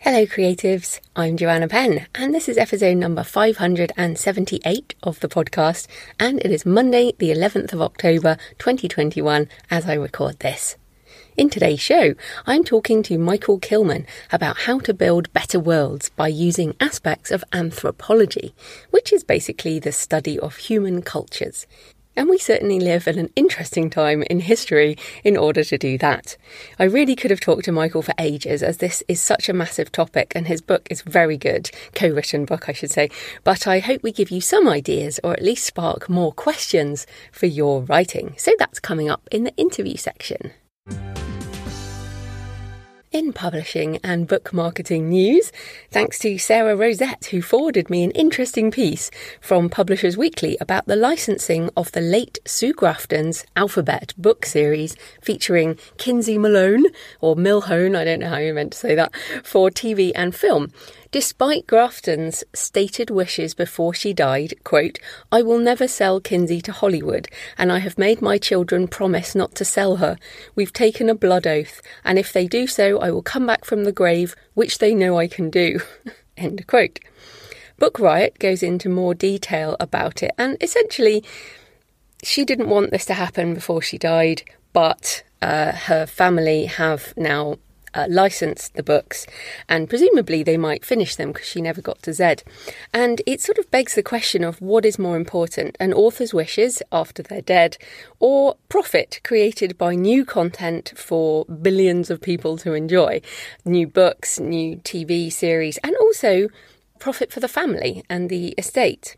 Hello creatives, I'm Joanna Penn and this is episode number 578 of the podcast, and it is Monday the 11th of October 2021 as I record this. In today's show, I'm talking to Michael Kilman about how to build better worlds by using aspects of anthropology, which is basically the study of human cultures. And we certainly live at an interesting time in history in order to do that. I really could have talked to Michael for ages, as this is such a massive topic and his book is very good, co-written book I should say, but I hope we give you some ideas or at least spark more questions for your writing. So that's coming up in the interview section. In publishing and book marketing news, thanks to Sarah Rosette, who forwarded me an interesting piece from Publishers Weekly about the licensing of the late Sue Grafton's Alphabet book series featuring Kinsey Milhone, or Milhone, I don't know how you meant to say that, for TV and film. Despite Grafton's stated wishes before she died, quote, "I will never sell Kinsey to Hollywood, and I have made my children promise not to sell her. We've taken a blood oath, and if they do so, I will come back from the grave, which they know I can do." End quote. Book Riot goes into more detail about it, and essentially, she didn't want this to happen before she died, but her family have now licensed the books, and presumably they might finish them because she never got to Z. And it sort of begs the question of what is more important, an author's wishes after they're dead, or profit created by new content for billions of people to enjoy, new books, new TV series, and also profit for the family and the estate.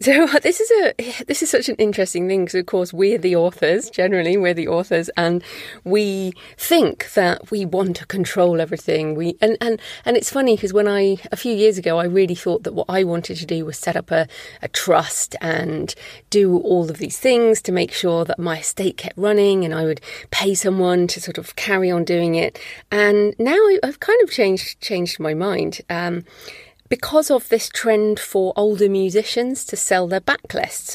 So this is such an interesting thing, because of course we're the authors, generally we're the authors, and we think that we want to control everything. And it's funny, because when a few years ago I really thought that what I wanted to do was set up a trust and do all of these things to make sure that my estate kept running, and I would pay someone to sort of carry on doing it. And now I've kind of changed my mind. Because of this trend for older musicians to sell their backlists,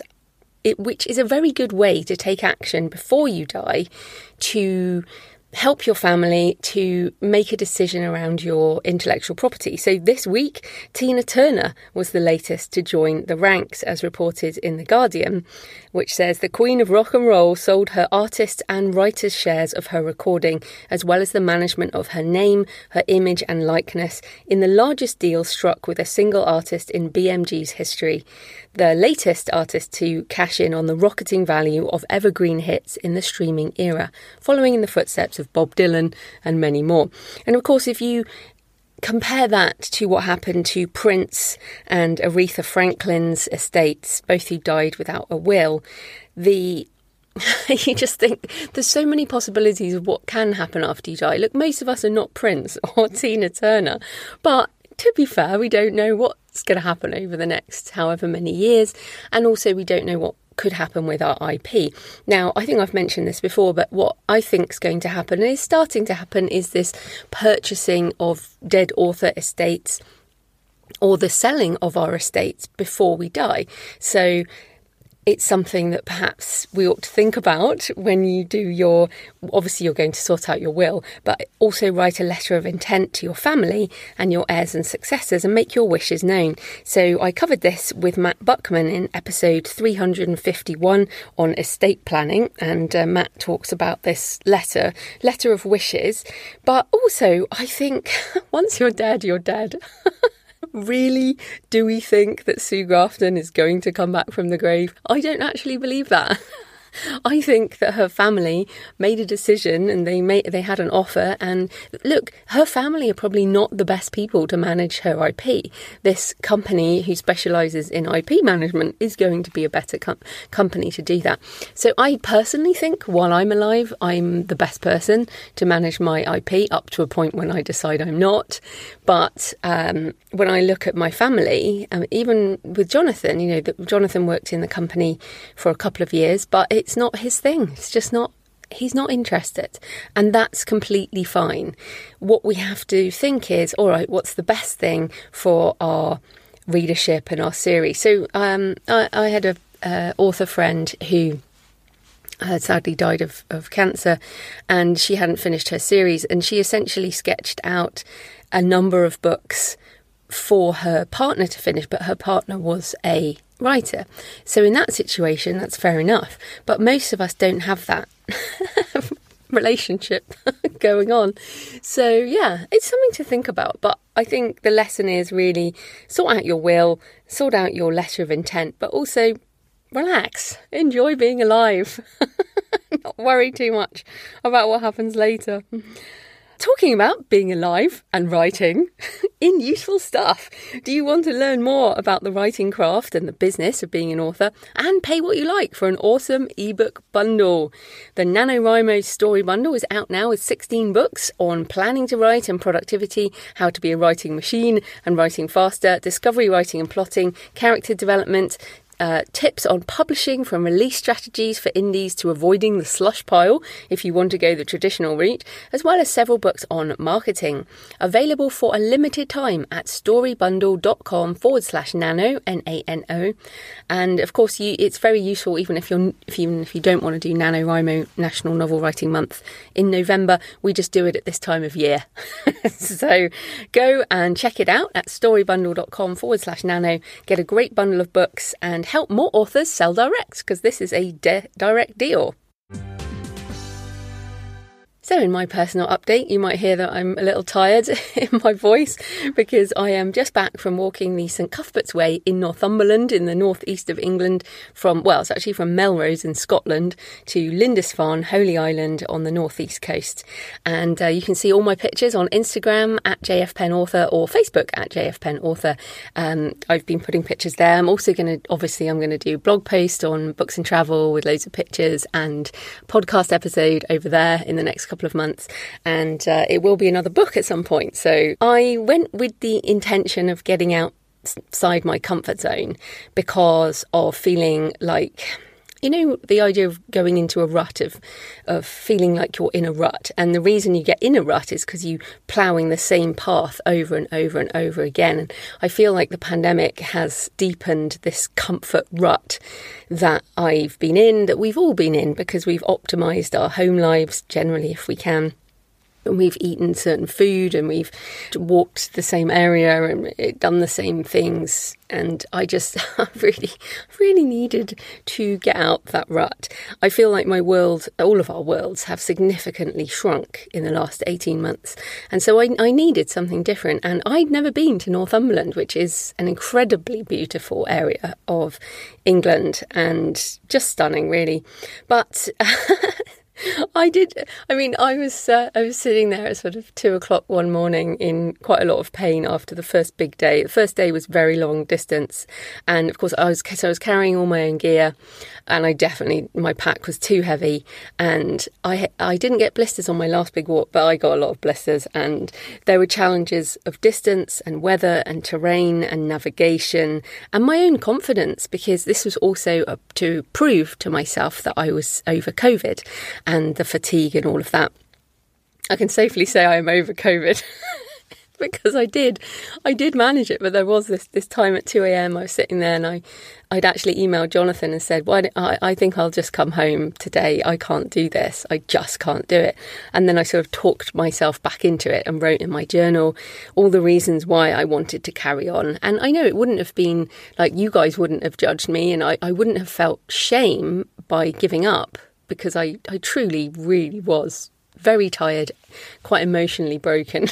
which is a very good way to take action before you die to help your family to make a decision around your intellectual property. So this week, Tina Turner was the latest to join the ranks, as reported in The Guardian, which says the Queen of Rock and Roll sold her artists and writers' shares of her recording, as well as the management of her name, her image and likeness, in the largest deal struck with a single artist in BMG's history, the latest artist to cash in on the rocketing value of evergreen hits in the streaming era, following in the footsteps of Bob Dylan and many more. And of course, if you compare that to what happened to Prince and Aretha Franklin's estates, both who died without a will, you just think there's so many possibilities of what can happen after you die. Look, most of us are not Prince or Tina Turner, but to be fair, we don't know what's going to happen over the next however many years, and also we don't know what could happen with our IP. Now, I think I've mentioned this before, but what I think is going to happen and is starting to happen is this purchasing of dead author estates, or the selling of our estates before we die. So it's something that perhaps we ought to think about when you do obviously you're going to sort out your will, but also write a letter of intent to your family and your heirs and successors and make your wishes known. So I covered this with Matt Buckman in episode 351 on estate planning, and Matt talks about this letter of wishes. But also, I think once you're dead, you're dead. Really, do we think that Sue Grafton is going to come back from the grave? I don't actually believe that. I think that her family made a decision and they had an offer, and look, her family are probably not the best people to manage her IP. This company who specialises in IP management is going to be a better company to do that. So I personally think while I'm alive, I'm the best person to manage my IP up to a point when I decide I'm not. But when I look at my family, even with Jonathan, you know, Jonathan worked in the company for a couple of years, but it's not his thing. It's just not, he's not interested. And that's completely fine. What we have to think is, all right, what's the best thing for our readership and our series? So I had an author friend who sadly died of cancer, and she hadn't finished her series, and she essentially sketched out a number of books for her partner to finish, but her partner was a writer. So in that situation, that's fair enough. But most of us don't have that relationship going on. So yeah, it's something to think about. But I think the lesson is really sort out your will, sort out your letter of intent, but also relax, enjoy being alive, not worry too much about what happens later. Talking about being alive and writing, in useful stuff. Do you want to learn more about the writing craft and the business of being an author and pay what you like for an awesome ebook bundle? The NaNoWriMo Story Bundle is out now with 16 books on planning to write and productivity, how to be a writing machine and writing faster, discovery writing and plotting, character development, tips on publishing from release strategies for indies to avoiding the slush pile if you want to go the traditional route, as well as several books on marketing. Available for a limited time at storybundle.com/nano, NaNo. And of course, it's very useful even if you don't want to do NaNoWriMo National Novel Writing Month in November. We just do it at this time of year. So go and check it out at storybundle.com/nano. Get a great bundle of books and help more authors sell direct, because this is a direct deal. So in my personal update, you might hear that I'm a little tired in my voice because I am just back from walking the St. Cuthbert's Way in Northumberland in the northeast of England from Melrose in Scotland to Lindisfarne, Holy Island on the northeast coast. And you can see all my pictures on Instagram at JFPenAuthor or Facebook at JFPenAuthor. I've been putting pictures there. I'm also going to do blog post on books and travel with loads of pictures and podcast episode over there in the next couple of months, and it will be another book at some point. So I went with the intention of getting outside my comfort zone because of feeling like, you know, the idea of going into a rut, of feeling like you're in a rut. And the reason you get in a rut is because you're ploughing the same path over and over and over again. And I feel like the pandemic has deepened this comfort rut that I've been in, that we've all been in, because we've optimised our home lives generally if we can. And we've eaten certain food and we've walked the same area and done the same things. And I really needed to get out that rut. I feel like my world, all of our worlds, have significantly shrunk in the last 18 months. And so I needed something different. And I'd never been to Northumberland, which is an incredibly beautiful area of England and just stunning, really. But I was sitting there at sort of 2:00 one morning in quite a lot of pain after the first big day. The first day was very long distance, and of course I was carrying all my own gear, and my pack was too heavy, and I didn't get blisters on my last big walk, but I got a lot of blisters, and there were challenges of distance and weather and terrain and navigation and my own confidence, because this was also to prove to myself that I was over COVID. And the fatigue and all of that. I can safely say I am over COVID because I did manage it. But there was this time at 2 a.m. I was sitting there, and I'd actually emailed Jonathan and said, "Why? I think I'll just come home today. I can't do this. I just can't do it." And then I sort of talked myself back into it and wrote in my journal all the reasons why I wanted to carry on. And I know it wouldn't have been like, you guys wouldn't have judged me, and I wouldn't have felt shame by giving up, because I truly, really was very tired, quite emotionally broken.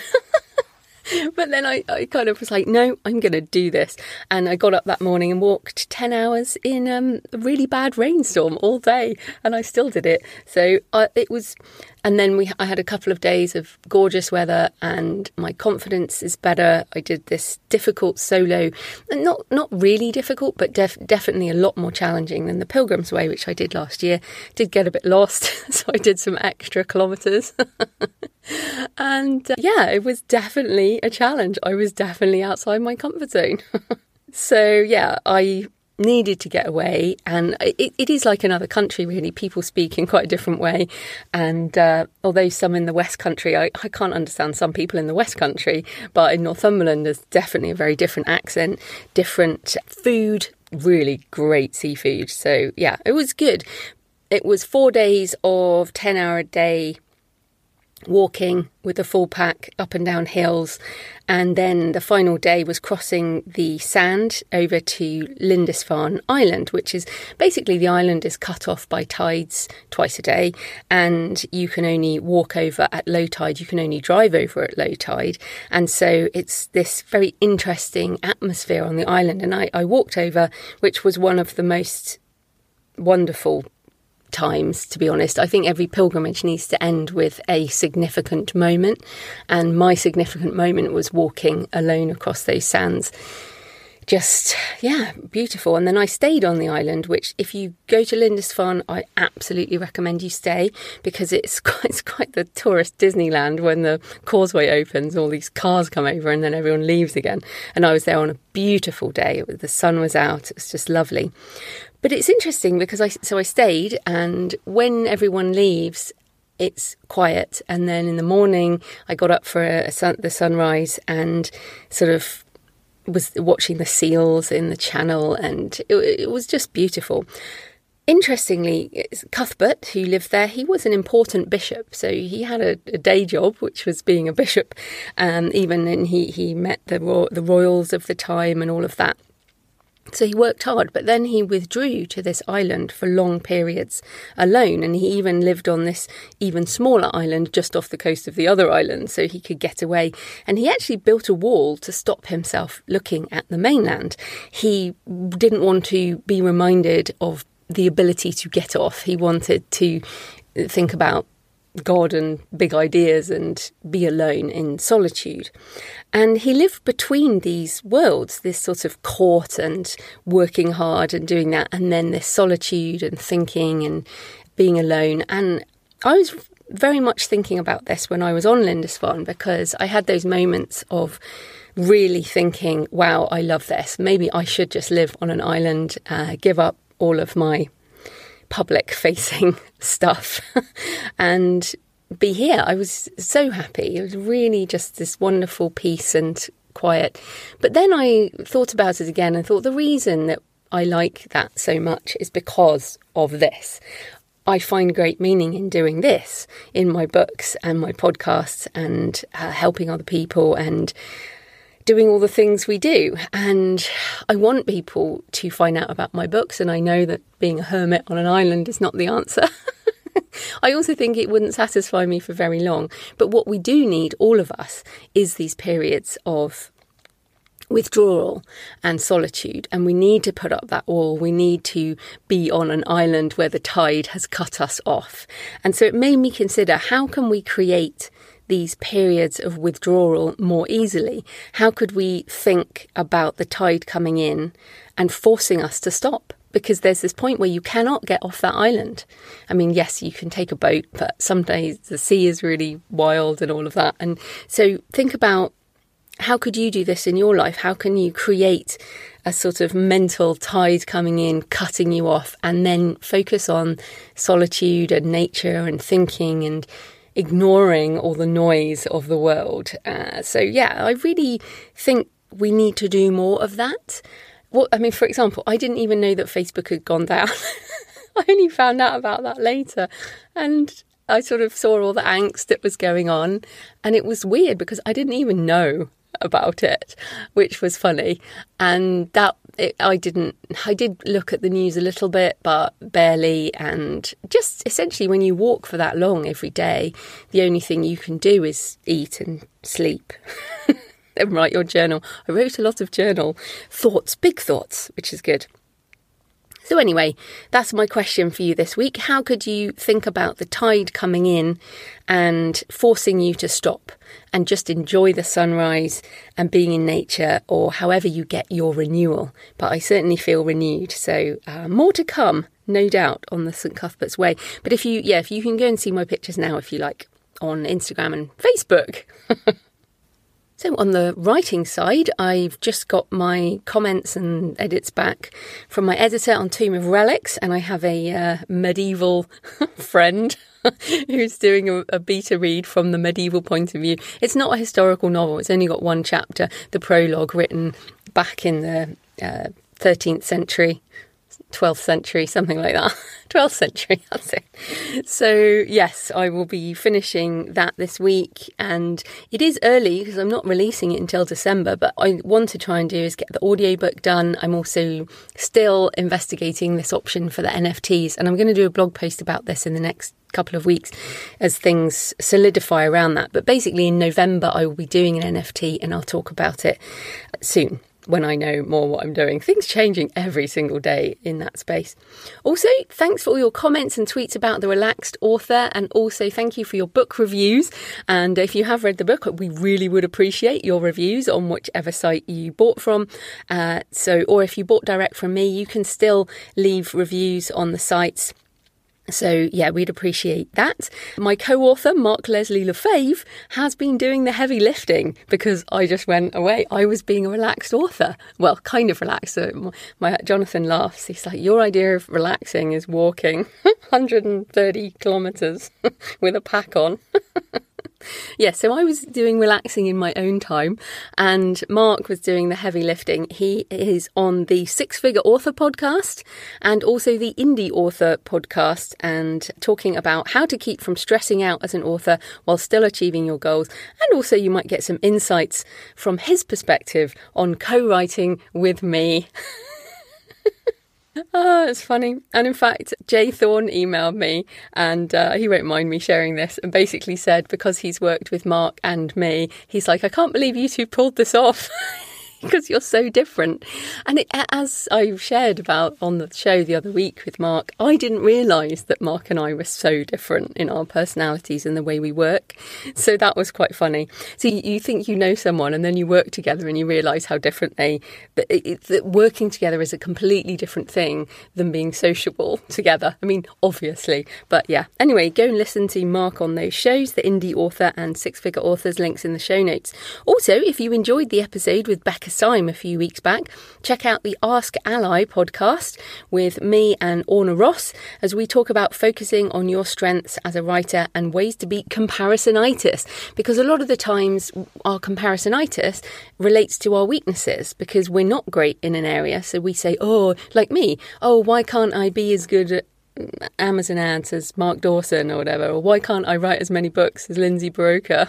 But then I kind of was like, no, I'm going to do this. And I got up that morning and walked 10 hours in a really bad rainstorm all day. And I still did it. So it was... And then I had a couple of days of gorgeous weather and my confidence is better. I did this difficult solo, not really difficult, but definitely a lot more challenging than the Pilgrim's Way, which I did last year. Did get a bit lost, so I did some extra kilometres. And yeah, it was definitely a challenge. I was definitely outside my comfort zone. So yeah, I needed to get away, and it is like another country really. People speak in quite a different way, and although some in the West Country, I can't understand some people in the West Country, but in Northumberland there's definitely a very different accent, different food, really great seafood. So yeah, it was good. It was 4 days of 10-hour a day walking with a full pack up and down hills, and then the final day was crossing the sand over to Lindisfarne Island, which is basically the island is cut off by tides twice a day, and you can only walk over at low tide, you can only drive over at low tide, and so it's this very interesting atmosphere on the island. And I walked over, which was one of the most wonderful times, to be honest. I think every pilgrimage needs to end with a significant moment, and my significant moment was walking alone across those sands. Just, yeah, beautiful. And then I stayed on the island, which if you go to Lindisfarne, I absolutely recommend you stay, because it's quite the tourist Disneyland. When the causeway opens, all these cars come over and then everyone leaves again. And I was there on a beautiful day. The sun was out. It was just lovely. But it's interesting because I stayed, and when everyone leaves, it's quiet. And then in the morning, I got up for the sunrise and sort of was watching the seals in the channel, and it was just beautiful. Interestingly, Cuthbert, who lived there, he was an important bishop, so he had a day job, which was being a bishop, and he met the royals of the time and all of that. So he worked hard, but then he withdrew to this island for long periods alone, and he even lived on this even smaller island just off the coast of the other island so he could get away. And he actually built a wall to stop himself looking at the mainland. He didn't want to be reminded of the ability to get off. He wanted to think about God and big ideas and be alone in solitude. And he lived between these worlds, this sort of court and working hard and doing that, and then this solitude and thinking and being alone. And I was very much thinking about this when I was on Lindisfarne, because I had those moments of really thinking, wow, I love this. Maybe I should just live on an island, give up all of my public-facing stuff and be here. I was so happy. It was really just this wonderful peace and quiet. But then I thought about it again and thought the reason that I like that so much is because of this. I find great meaning in doing this, in my books and my podcasts and helping other people and doing all the things we do. And I want people to find out about my books, and I know that being a hermit on an island is not the answer. I also think it wouldn't satisfy me for very long. But what we do need, all of us, is these periods of withdrawal and solitude, and we need to put up that wall. We need to be on an island where the tide has cut us off. And so it made me consider, how can we create these periods of withdrawal more easily? How could we think about the tide coming in and forcing us to stop? Because there's this point where you cannot get off that island. I mean, yes, you can take a boat, but some days the sea is really wild and all of that. And so think about, how could you do this in your life? How can you create a sort of mental tide coming in, cutting you off, and then focus on solitude and nature and thinking and ignoring all the noise of the world? So yeah, I really think we need to do more of that. Well, I mean, for example, I didn't even know that Facebook had gone down. I only found out about that later, and I sort of saw all the angst that was going on, and it was weird because I didn't even know about it, which was funny. And I did look at the news a little bit, but barely. And just essentially, when you walk for that long every day, the only thing you can do is eat and sleep then write your journal. I wrote a lot of journal thoughts, big thoughts, which is good. So anyway, that's my question for you this week. How could you think about the tide coming in and forcing you to stop and just enjoy the sunrise and being in nature, or however you get your renewal? But I certainly feel renewed. So more to come, no doubt, on the St. Cuthbert's Way. But if you can go and see my pictures now, if you like, on Instagram and Facebook. So on the writing side, I've just got my comments and edits back from my editor on Tomb of Relics, and I have a medieval friend who's doing a beta read from the medieval point of view. It's not a historical novel. It's only got one chapter, the prologue, written back in the 13th century. 12th century, something like that. 12th century, that's it. So yes, I will be finishing that this week, and it is early because I'm not releasing it until December, but I want to try and do is get the audiobook done. I'm also still investigating this option for the NFTs, and I'm going to do a blog post about this in the next couple of weeks as things solidify around that. But basically in November I will be doing an NFT, and I'll talk about it soon when I know more what I'm doing. Things changing every single day in that space. Also, thanks for all your comments and tweets about The Relaxed Author, and also thank you for your book reviews. And if you have read the book, we really would appreciate your reviews on whichever site you bought from. Or if you bought direct from me, you can still leave reviews on the sites. So yeah, we'd appreciate that. My co-author, Mark Leslie Lefebvre, has been doing the heavy lifting because I just went away. I was being a relaxed author. Well, kind of relaxed. So my Jonathan laughs. He's like, your idea of relaxing is walking 130 kilometres with a pack on. Yeah, so I was doing relaxing in my own time, and Mark was doing the heavy lifting. He is on the Six Figure Author podcast and also the Indie Author podcast, and talking about how to keep from stressing out as an author while still achieving your goals. And also you might get some insights from his perspective on co-writing with me. Oh, it's funny. And in fact, Jay Thorne emailed me, and he won't mind me sharing this, and basically said, because he's worked with Mark and me, he's like, I can't believe you two pulled this off because you're so different. And as I shared about on the show the other week with Mark, I didn't realise that Mark and I were so different in our personalities and the way we work. So that was quite funny. So you think you know someone, and then you work together and you realise how different that working together is a completely different thing than being sociable together. I mean, obviously, but yeah. Anyway, go and listen to Mark on those shows, the Indie Author and Six Figure Authors, links in the show notes. Also, if you enjoyed the episode with Becca Time a few weeks back, check out the Ask Ally podcast with me and Orna Ross as we talk about focusing on your strengths as a writer and ways to beat comparisonitis, because a lot of the times our comparisonitis relates to our weaknesses because we're not great in an area. So we say, why can't I be as good at Amazon ads as Mark Dawson or whatever, or why can't I write as many books as Lindsay Baroka?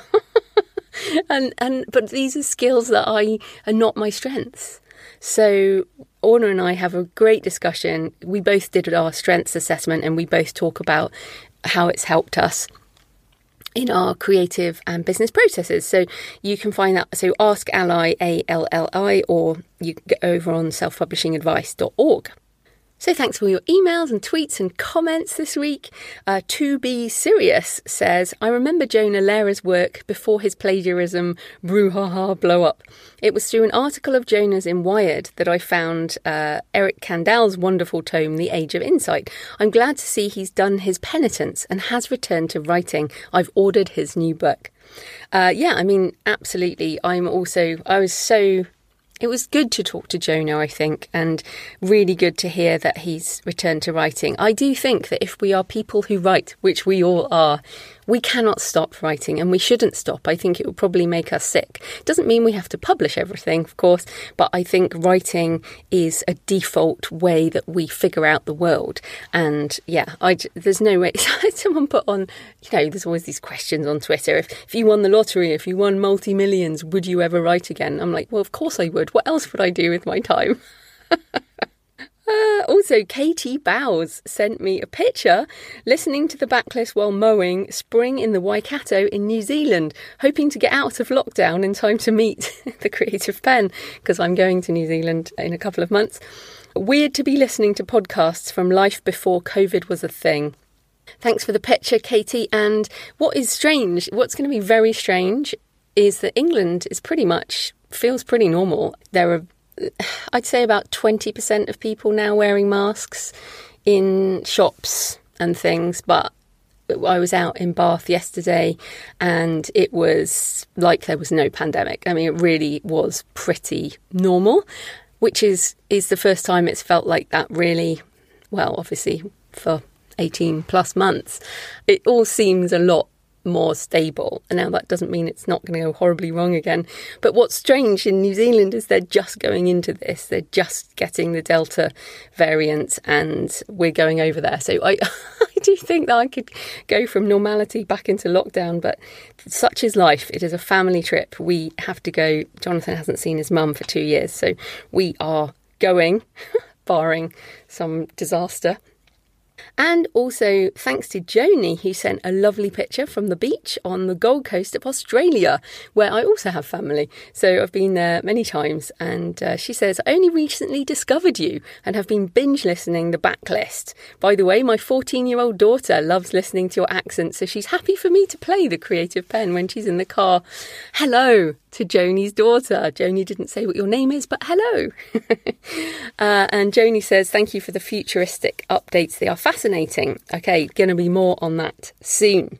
But these are skills that are not my strengths. So Orna and I have a great discussion. We both did our strengths assessment, and we both talk about how it's helped us in our creative and business processes. So you can find that. So Ask Ally, ALLI, or you can get over on selfpublishingadvice.org. So thanks for your emails and tweets and comments this week. To Be Serious says, I remember Jonah Lehra's work before his plagiarism brouhaha blow-up. It was through an article of Jonah's in Wired that I found Eric Kandal's wonderful tome, The Age of Insight. I'm glad to see he's done his penitence and has returned to writing. I've ordered his new book. Absolutely. It was good to talk to Jonah, I think, and really good to hear that he's returned to writing. I do think that if we are people who write, which we all are, we cannot stop writing, and we shouldn't stop. I think it will probably make us sick. Doesn't mean we have to publish everything, of course, but I think writing is a default way that we figure out the world. And yeah, there's no way. Someone put on, there's always these questions on Twitter. If you won the lottery, if you won multi-millions, would you ever write again? I'm like, well, of course I would. What else would I do with my time? Also, Katie Bowes sent me a picture listening to the Backlist while mowing spring in the Waikato in New Zealand, hoping to get out of lockdown in time to meet the Creative Pen, because I'm going to New Zealand in a couple of months. Weird to be listening to podcasts from life before COVID was a thing. Thanks for the picture, Katie. And what is strange, what's going to be very strange, is that England is pretty much, feels pretty normal. There are, I'd say, about 20% of people now wearing masks in shops and things. But I was out in Bath yesterday and it was like there was no pandemic. I mean, it really was pretty normal, which is the first time it's felt like that really, well, obviously for 18 plus months. It all seems a lot more stable. And now that doesn't mean it's not going to go horribly wrong again. But what's strange in New Zealand is they're just going into this. They're just getting the Delta variant and we're going over there. So I do think that I could go from normality back into lockdown. But such is life. It is a family trip. We have to go. Jonathan hasn't seen his mum for 2 years. So we are going, barring some disaster. And also thanks to Joni, who sent a lovely picture from the beach on the Gold Coast of Australia, where I also have family. So I've been there many times. And she says, I only recently discovered you and have been binge listening the Backlist. By the way, my 14-year-old daughter loves listening to your accent, so she's happy for me to play the Creative Pen when she's in the car. Hello to Joni's daughter. Joni didn't say what your name is, but hello. And Joni says, thank you for the futuristic updates. They are fascinating. Okay, going to be more on that soon.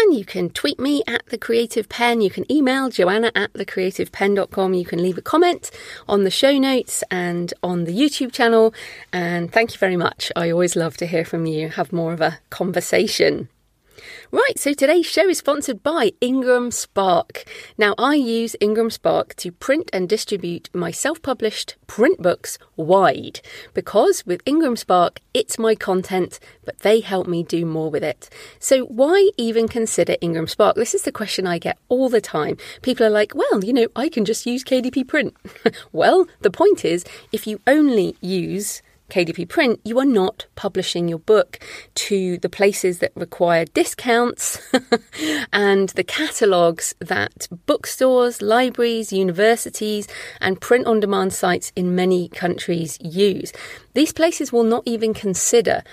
And you can tweet me at The Creative Pen. You can email Joanna at thecreativepen.com. You can leave a comment on the show notes and on the YouTube channel. And thank you very much. I always love to hear from you, have more of a conversation. Right, so today's show is sponsored by IngramSpark. Now, I use IngramSpark to print and distribute my self-published print books wide, because with IngramSpark, it's my content, but they help me do more with it. So why even consider IngramSpark? This is the question I get all the time. People are like, well, you know, I can just use KDP Print. Well, the point is, if you only use KDP Print, you are not publishing your book to the places that require discounts and the catalogues that bookstores, libraries, universities and print-on-demand sites in many countries use. These places will not even consider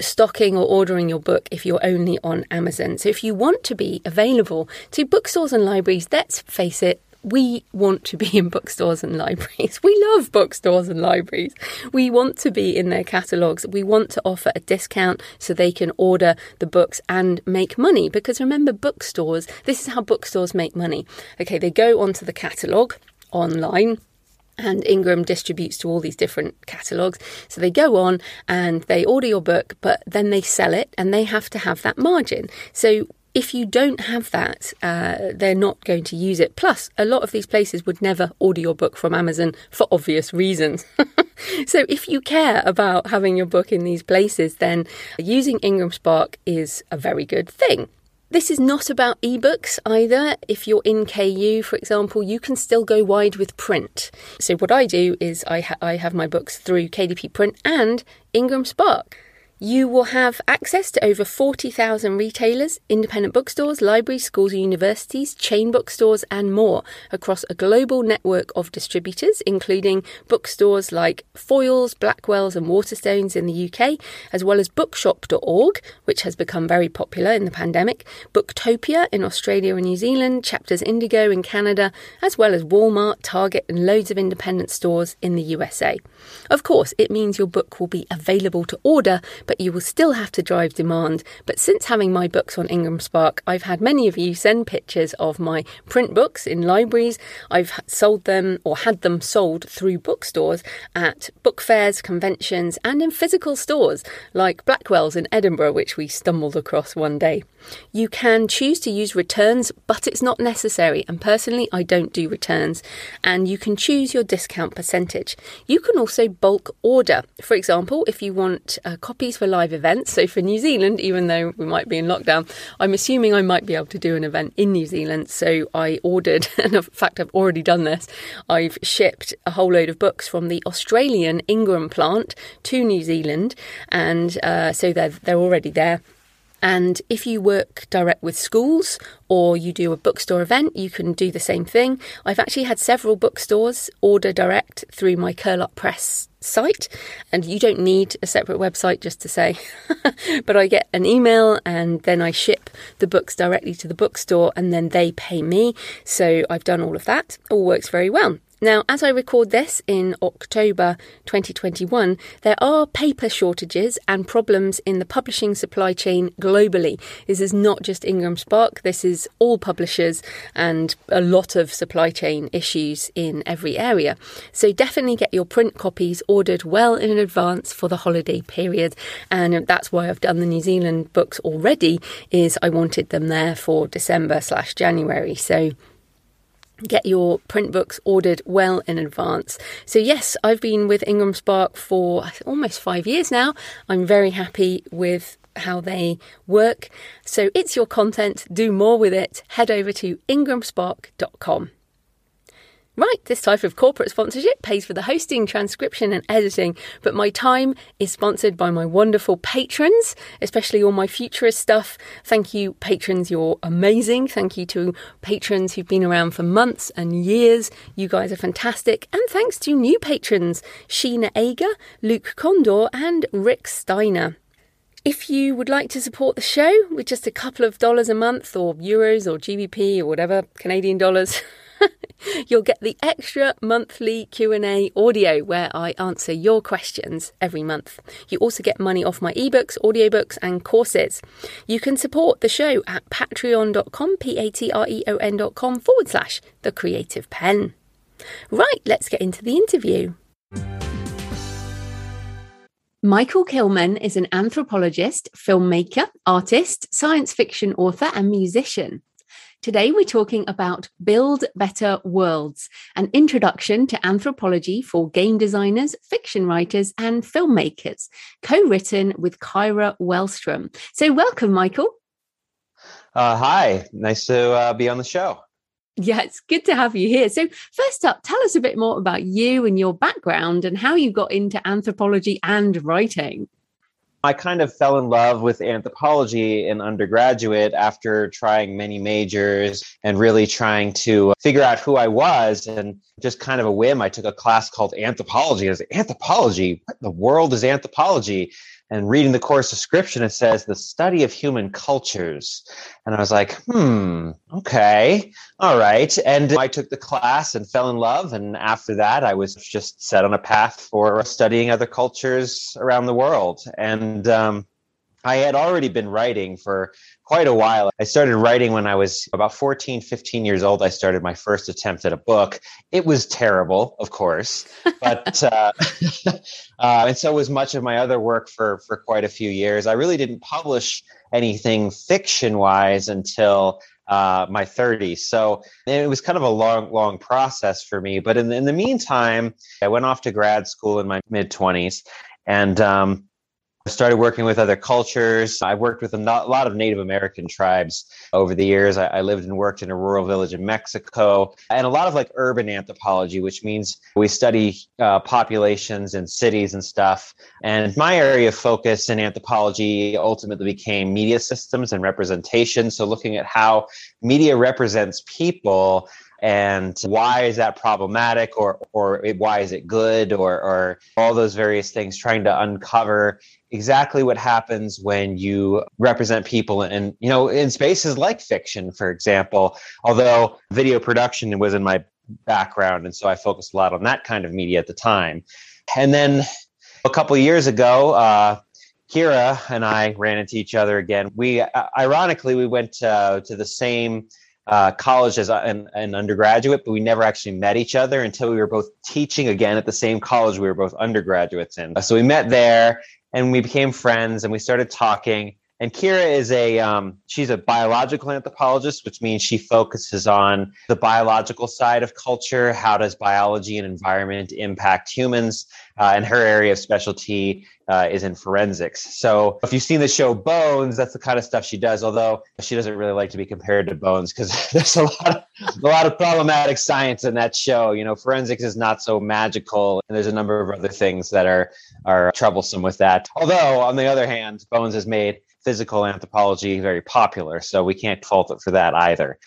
stocking or ordering your book if you're only on Amazon. So if you want to be available to bookstores and libraries, let's face it, we want to be in bookstores and libraries. We love bookstores and libraries. We want to be in their catalogues. We want to offer a discount so they can order the books and make money. Because remember, bookstores, this is how bookstores make money. Okay, they go onto the catalogue online. And Ingram distributes to all these different catalogues. So they go on and they order your book, but then they sell it and they have to have that margin. So if you don't have that, they're not going to use it. Plus, a lot of these places would never order your book from Amazon for obvious reasons. So if you care about having your book in these places, then using IngramSpark is a very good thing. This is not about ebooks either. If you're in KU, for example, you can still go wide with print. So what I do is I have my books through KDP Print and IngramSpark. You will have access to over 40,000 retailers, independent bookstores, libraries, schools, universities, chain bookstores and more across a global network of distributors, including bookstores like Foyles, Blackwell's and Waterstones in the UK, as well as bookshop.org, which has become very popular in the pandemic, Booktopia in Australia and New Zealand, Chapters Indigo in Canada, as well as Walmart, Target and loads of independent stores in the USA. Of course, it means your book will be available to order, but you will still have to drive demand. But since having my books on IngramSpark, I've had many of you send pictures of my print books in libraries. I've sold them or had them sold through bookstores at book fairs, conventions and in physical stores like Blackwell's in Edinburgh, which we stumbled across one day. You can choose to use returns, but it's not necessary. And personally, I don't do returns. And you can choose your discount percentage. You can also bulk order. For example, if you want copies for live events. So for New Zealand, even though we might be in lockdown, I'm assuming I might be able to do an event in New Zealand. So I ordered, and in fact, I've already done this. I've shipped a whole load of books from the Australian Ingram plant to New Zealand. And so they're already there. And if you work direct with schools or you do a bookstore event, you can do the same thing. I've actually had several bookstores order direct through my Curl Up Press site, and you don't need a separate website, just to say. But I get an email and then I ship the books directly to the bookstore and then they pay me. So I've done all of that. All works very well. Now, as I record this in October 2021, there are paper shortages and problems in the publishing supply chain globally. This is not just IngramSpark, this is all publishers and a lot of supply chain issues in every area. So definitely get your print copies ordered well in advance for the holiday period. And that's why I've done the New Zealand books already, is I wanted them there for December/January. So get your print books ordered well in advance. So yes, I've been with IngramSpark for almost 5 years now. I'm very happy with how they work. So it's your content. Do more with it. Head over to IngramSpark.com. Right, this type of corporate sponsorship pays for the hosting, transcription and editing, but my time is sponsored by my wonderful patrons, especially all my futurist stuff. Thank you, patrons, you're amazing. Thank you to patrons who've been around for months and years. You guys are fantastic. And thanks to new patrons, Sheena Ager, Luke Condor and Rick Steiner. If you would like to support the show with just a couple of dollars a month or euros or GBP or whatever, Canadian dollars, you'll get the extra monthly Q&A audio where I answer your questions every month. You also get money off my ebooks, audiobooks and courses. You can support the show at patreon.com, patreon.com/thecreativepen. Right, let's get into the interview. Michael Kilman is an anthropologist, filmmaker, artist, science fiction author and musician. Today, we're talking about Build Better Worlds, an introduction to anthropology for game designers, fiction writers, and filmmakers, co-written with Kyra Wellstrom. So welcome, Michael. Hi, nice to be on the show. Yeah, it's good to have you here. So first up, tell us a bit more about you and your background and how you got into anthropology and writing. I kind of fell in love with anthropology in undergraduate after trying many majors and really trying to figure out who I was. And just kind of a whim, I took a class called anthropology. I was like, anthropology? What in the world is anthropology? And reading the course description, it says the study of human cultures. And I was like, okay, all right. And I took the class and fell in love. And after that, I was just set on a path for studying other cultures around the world. And I had already been writing for quite a while. I started writing when I was about 14, 15 years old. I started my first attempt at a book. It was terrible, of course, but and so was much of my other work for quite a few years. I really didn't publish anything fiction-wise until my 30s. So it was kind of a long, long process for me. But in the meantime, I went off to grad school in my mid-20s and started working with other cultures. I worked with a lot of Native American tribes over the years. I lived and worked in a rural village in Mexico, and a lot of like urban anthropology, which means we study populations and cities and stuff. And my area of focus in anthropology ultimately became media systems and representation. So looking at how media represents people. And why is that problematic, or why is it good, or all those various things, trying to uncover exactly what happens when you represent people in, you know, in spaces like fiction, for example, although video production was in my background. And so I focused a lot on that kind of media at the time. And then a couple of years ago, Kyra and I ran into each other again. We, ironically, we went to the same college as an undergraduate, but we never actually met each other until we were both teaching again at the same college we were both undergraduates in. So we met there and we became friends and we started talking. And Kyra is she's a biological anthropologist, which means she focuses on the biological side of culture. How does biology and environment impact humans? And her area of specialty is in forensics. So if you've seen the show Bones, that's the kind of stuff she does, although she doesn't really like to be compared to Bones because there's a lot of problematic science in that show. You know, forensics is not so magical, and there's a number of other things that are troublesome with that. Although, on the other hand, Bones has made physical anthropology very popular, so we can't fault it for that either.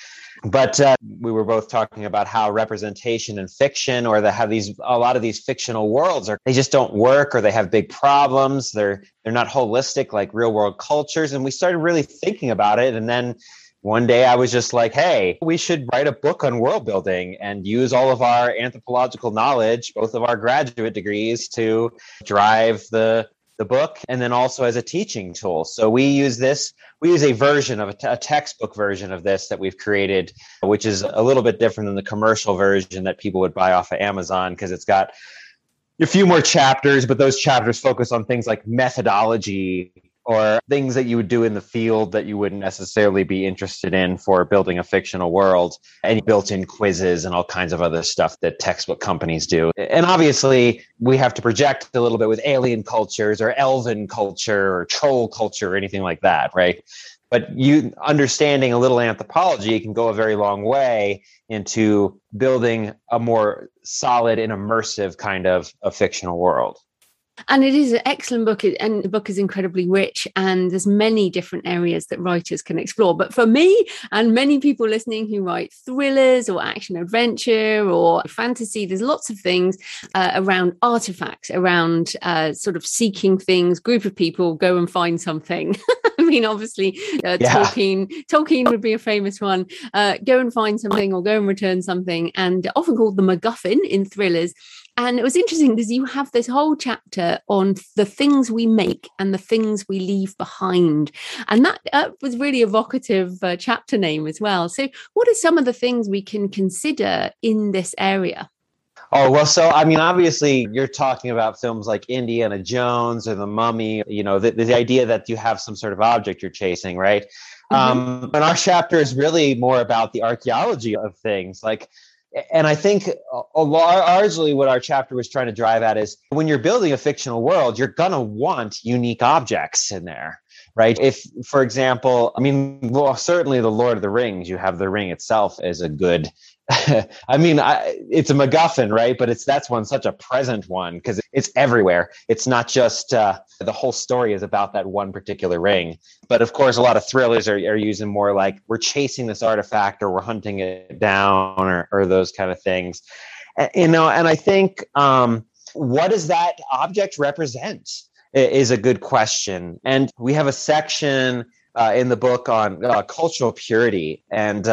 But we were both talking about how representation in fiction, or a lot of these fictional worlds they just don't work, or they have big problems. They're not holistic like real world cultures. And we started really thinking about it. And then one day I was just like, hey, we should write a book on world building and use all of our anthropological knowledge, both of our graduate degrees, to drive the book, and then also as a teaching tool. So we use a version of a textbook version of this that we've created, which is a little bit different than the commercial version that people would buy off of Amazon, because it's got a few more chapters, but those chapters focus on things like methodology or things that you would do in the field that you wouldn't necessarily be interested in for building a fictional world, and built-in quizzes and all kinds of other stuff that textbook companies do. And obviously, we have to project a little bit with alien cultures or elven culture or troll culture or anything like that, right? But you understanding a little anthropology can go a very long way into building a more solid and immersive kind of a fictional world. And it is an excellent book, and the book is incredibly rich, and there's many different areas that writers can explore. But for me and many people listening who write thrillers or action adventure or fantasy, there's lots of things around artifacts, around sort of seeking things, group of people, go and find something. I mean, obviously, Tolkien would be a famous one. Go and find something, or go and return something, and often called the MacGuffin in thrillers. And it was interesting because you have this whole chapter on the things we make and the things we leave behind. And that was really evocative chapter name as well. So what are some of the things we can consider in this area? Oh, well, so, I mean, obviously, you're talking about films like Indiana Jones or The Mummy, you know, the idea that you have some sort of object you're chasing, right? Mm-hmm. And our chapter is really more about the archaeology of things, like. And I think largely what our chapter was trying to drive at is when you're building a fictional world, you're going to want unique objects in there, right? If, for example, I mean, well, certainly the Lord of the Rings, you have the ring itself as a good, I mean, it's a MacGuffin, right? But that's one, such a present one, because it's everywhere. It's not just the whole story is about that one particular ring. But of course, a lot of thrillers are using more like we're chasing this artifact, or we're hunting it down, or those kind of things. You know, and I think what does that object represent is a good question. And we have a section in the book on cultural purity, and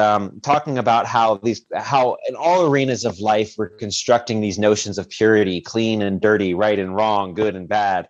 talking about how in all arenas of life we're constructing these notions of purity, clean and dirty, right and wrong, good and bad.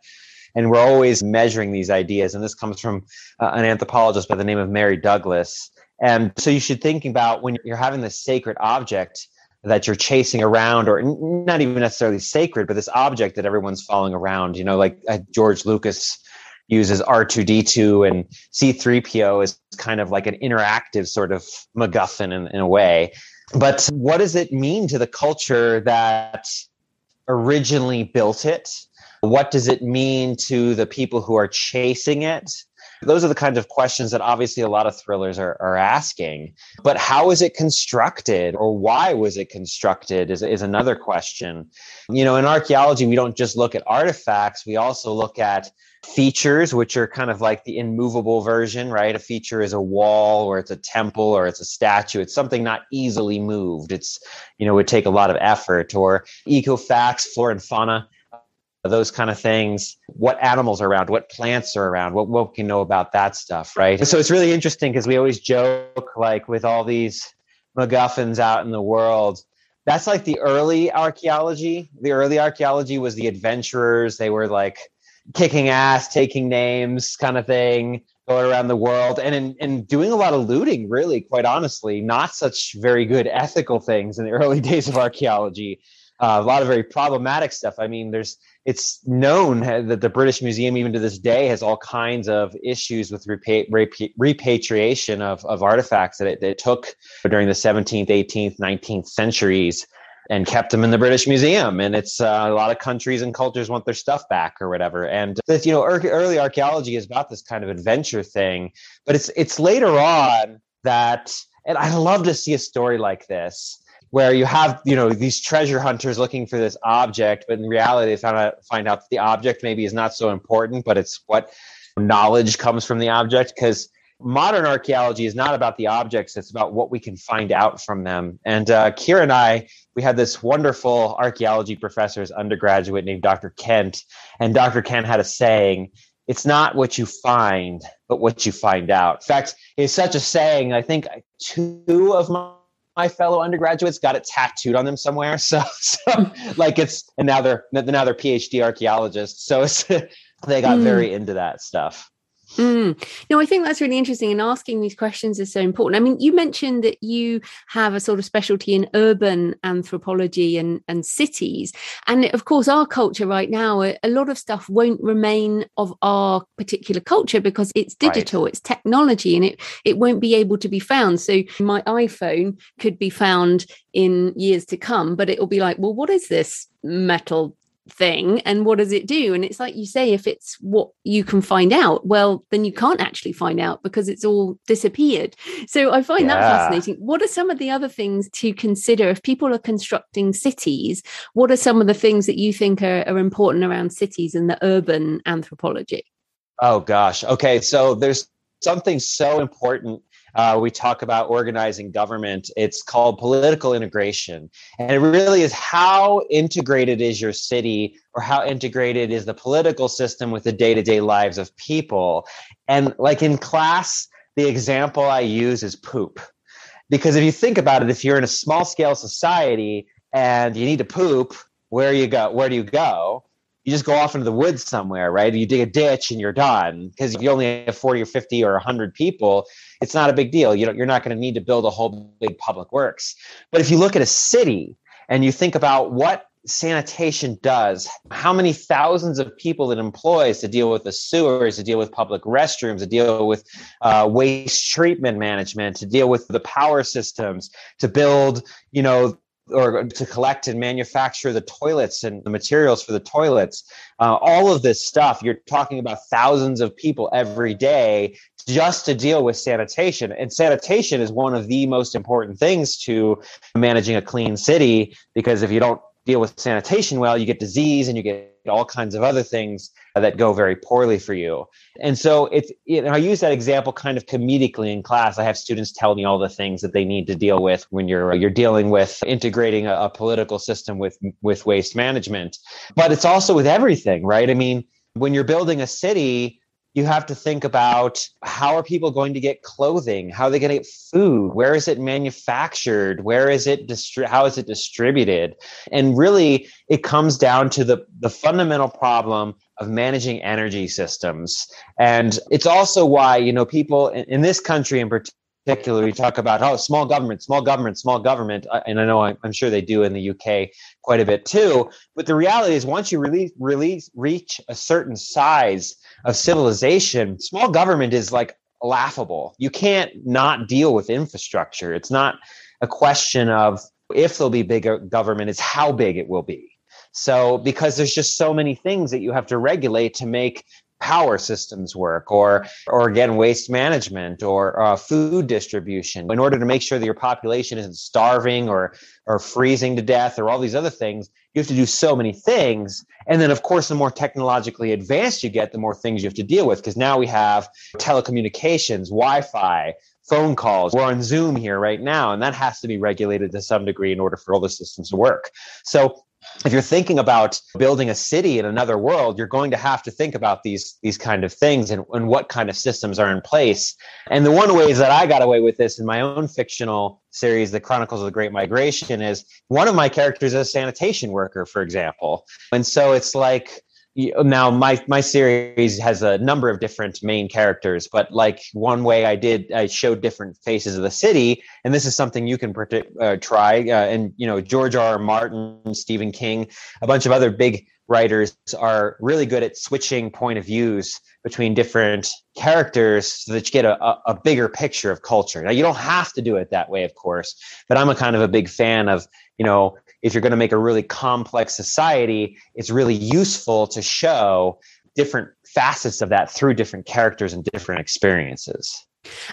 And we're always measuring these ideas. And this comes from an anthropologist by the name of Mary Douglas. And so you should think about when you're having this sacred object that you're chasing around, or not even necessarily sacred, but this object that everyone's following around, you know, like George Lucas uses R2-D2 and C-3PO is kind of like an interactive sort of MacGuffin in a way. But what does it mean to the culture that originally built it? What does it mean to the people who are chasing it? Those are the kinds of questions that obviously a lot of thrillers are asking. But how is it constructed, or why was it constructed is another question. You know, in archaeology, we don't just look at artifacts. We also look at features, which are kind of like the immovable version, right? A feature is a wall, or it's a temple, or it's a statue. It's something not easily moved. It's, you know, would take a lot of effort. Or ecofacts, flora and fauna, those kind of things. What animals are around, what plants are around, what we know about that stuff, right? So it's really interesting because we always joke, like, with all these MacGuffins out in the world, that's like the early archaeology. The early archaeology was the adventurers. They were like kicking ass, taking names kind of thing, going around the world and in doing a lot of looting, really, quite honestly, not such very good ethical things in the early days of archaeology. A lot of very problematic stuff. I mean, it's known that the British Museum, even to this day, has all kinds of issues with repatriation of artifacts that it took during the 17th, 18th, 19th centuries and kept them in the British Museum. And it's a lot of countries and cultures want their stuff back or whatever. And early archaeology is about this kind of adventure thing, but it's later on that, and I love to see a story like this, where you have, these treasure hunters looking for this object, but in reality, they find out that the object maybe is not so important, but it's what knowledge comes from the object. Because modern archaeology is not about the objects, it's about what we can find out from them. And Kyra and I, we had this wonderful archaeology professor as undergraduate named Dr. Kent. And Dr. Kent had a saying, it's not what you find, but what you find out. In fact, it's such a saying, I think two of my fellow undergraduates got it tattooed on them somewhere. So like it's, and now they're PhD archaeologists. So it's, they got very into that stuff. Mm. No, I think that's really interesting. And asking these questions is so important. I mean, you mentioned that you have a sort of specialty in urban anthropology and cities. And of course, our culture right now, a lot of stuff won't remain of our particular culture because it's digital, right. It's technology, and it won't be able to be found. So my iPhone could be found in years to come, but it'll be like, well, what is this metal thing and what does it do? And it's like you say, if it's what you can find out, well, then you can't actually find out because it's all disappeared. So I find that fascinating. What are some of the other things to consider if people are constructing cities? What are some of the things that you think are important around cities and the urban anthropology? Oh gosh. Okay. So there's something so important. We talk about organizing government. It's called political integration. And it really is how integrated is your city or how integrated is the political system with the day-to-day lives of people. And like in class, the example I use is poop. Because if you think about it, if you're in a small-scale society and you need to poop, where do you go? You just go off into the woods somewhere, right? You dig a ditch and you're done. Because if you only have 40 or 50 or 100 people, it's not a big deal. You're not going to need to build a whole big public works. But if you look at a city and you think about what sanitation does, how many thousands of people it employs to deal with the sewers, to deal with public restrooms, to deal with waste treatment management, to deal with the power systems, to build, or to collect and manufacture the toilets and the materials for the toilets, all of this stuff, you're talking about thousands of people every day just to deal with sanitation. And sanitation is one of the most important things to managing a clean city, because if you don't deal with sanitation well, you get disease and you get all kinds of other things that go very poorly for you. And so it's, I use that example kind of comedically in class. I have students tell me all the things that they need to deal with when you're dealing with integrating a political system with waste management. But it's also with everything, right? I mean, when you're building a city, you have to think about how are people going to get clothing? How are they going to get food? Where is it manufactured? Where is it? How is it distributed? And really, it comes down to the fundamental problem of managing energy systems. And it's also why, people in this country in particular, we talk about, small government, small government, small government. And I know I'm sure they do in the UK quite a bit too. But the reality is once you really reach a certain size of civilization, small government is like laughable. You can't not deal with infrastructure. It's not a question of if there'll be bigger government, it's how big it will be. So because there's just so many things that you have to regulate to make power systems work or again, waste management or food distribution in order to make sure that your population isn't starving or freezing to death or all these other things. You have to do so many things. And then, of course, the more technologically advanced you get, the more things you have to deal with, because now we have telecommunications, Wi-Fi, phone calls. We're on Zoom here right now, and that has to be regulated to some degree in order for all the systems to work. So if you're thinking about building a city in another world, you're going to have to think about these kind of things and what kind of systems are in place. And the one way that I got away with this in my own fictional series, The Chronicles of the Great Migration, is one of my characters is a sanitation worker, for example. And so it's like, now my series has a number of different main characters, but like one way I showed different faces of the city, and this is something you can try. And you know, George R. R. Martin, Stephen King, a bunch of other big writers are really good at switching point of views between different characters so that you get a bigger picture of culture. Now, you don't have to do it that way, of course, but I'm a kind of a big fan of, you know, if you're going to make a really complex society, it's really useful to show different facets of that through different characters and different experiences.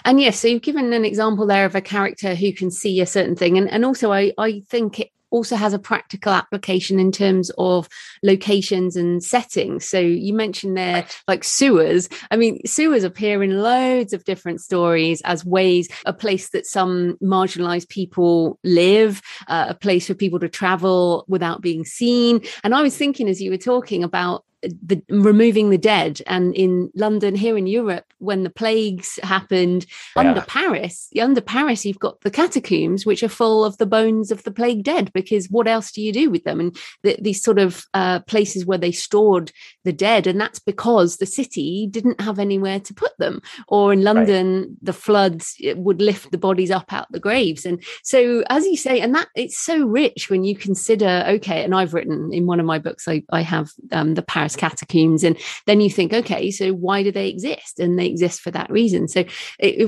And yes, so you've given an example there of a character who can see a certain thing. And also, I think it also has a practical application in terms of locations and settings. So you mentioned there like sewers. I mean, sewers appear in loads of different stories as ways, a place that some marginalized people live, a place for people to travel without being seen. And I was thinking as you were talking about the removing the dead, and in London, here in Europe, when the plagues happened, under Paris you've got the catacombs, which are full of the bones of the plague dead, because what else do you do with them? And these sort of places where they stored the dead, and that's because the city didn't have anywhere to put them. Or in London, right, the floods would lift the bodies up out the graves. And so, as you say, and that it's so rich when you consider, okay, and I've written in one of my books, I have the Paris catacombs, and then you think, okay, so why do they exist? And they exist for that reason. So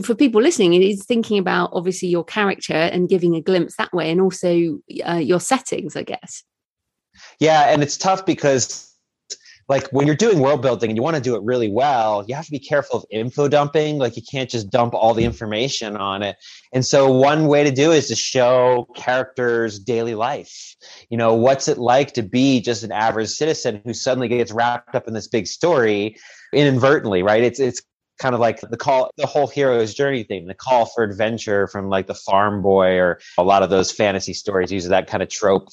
for people listening, it is thinking about obviously your character and giving a glimpse that way, and also your settings, I guess. Yeah, and it's tough because like when you're doing world building and you want to do it really well, you have to be careful of info dumping. Like you can't just dump all the information on it. And so one way to do is to show characters' daily life. You know, what's it like to be just an average citizen who suddenly gets wrapped up in this big story inadvertently, right? It's kind of like the whole hero's journey thing, the call for adventure from like the farm boy, or a lot of those fantasy stories use that kind of trope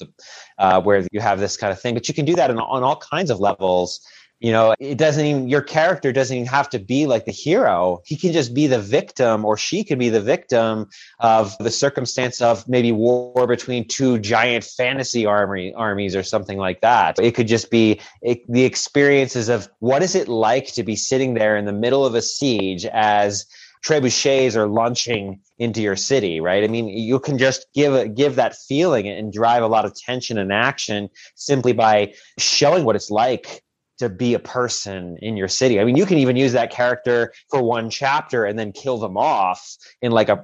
where you have this kind of thing. But you can do that on all kinds of levels. You know, your character doesn't even have to be like the hero. He can just be the victim, or she can be the victim of the circumstance of maybe war between two giant fantasy armies or something like that. It could just be the experiences of what is it like to be sitting there in the middle of a siege as trebuchets are launching into your city, right? I mean, you can just give that feeling and drive a lot of tension and action simply by showing what it's like to be a person in your city. I mean, you can even use that character for one chapter and then kill them off in like a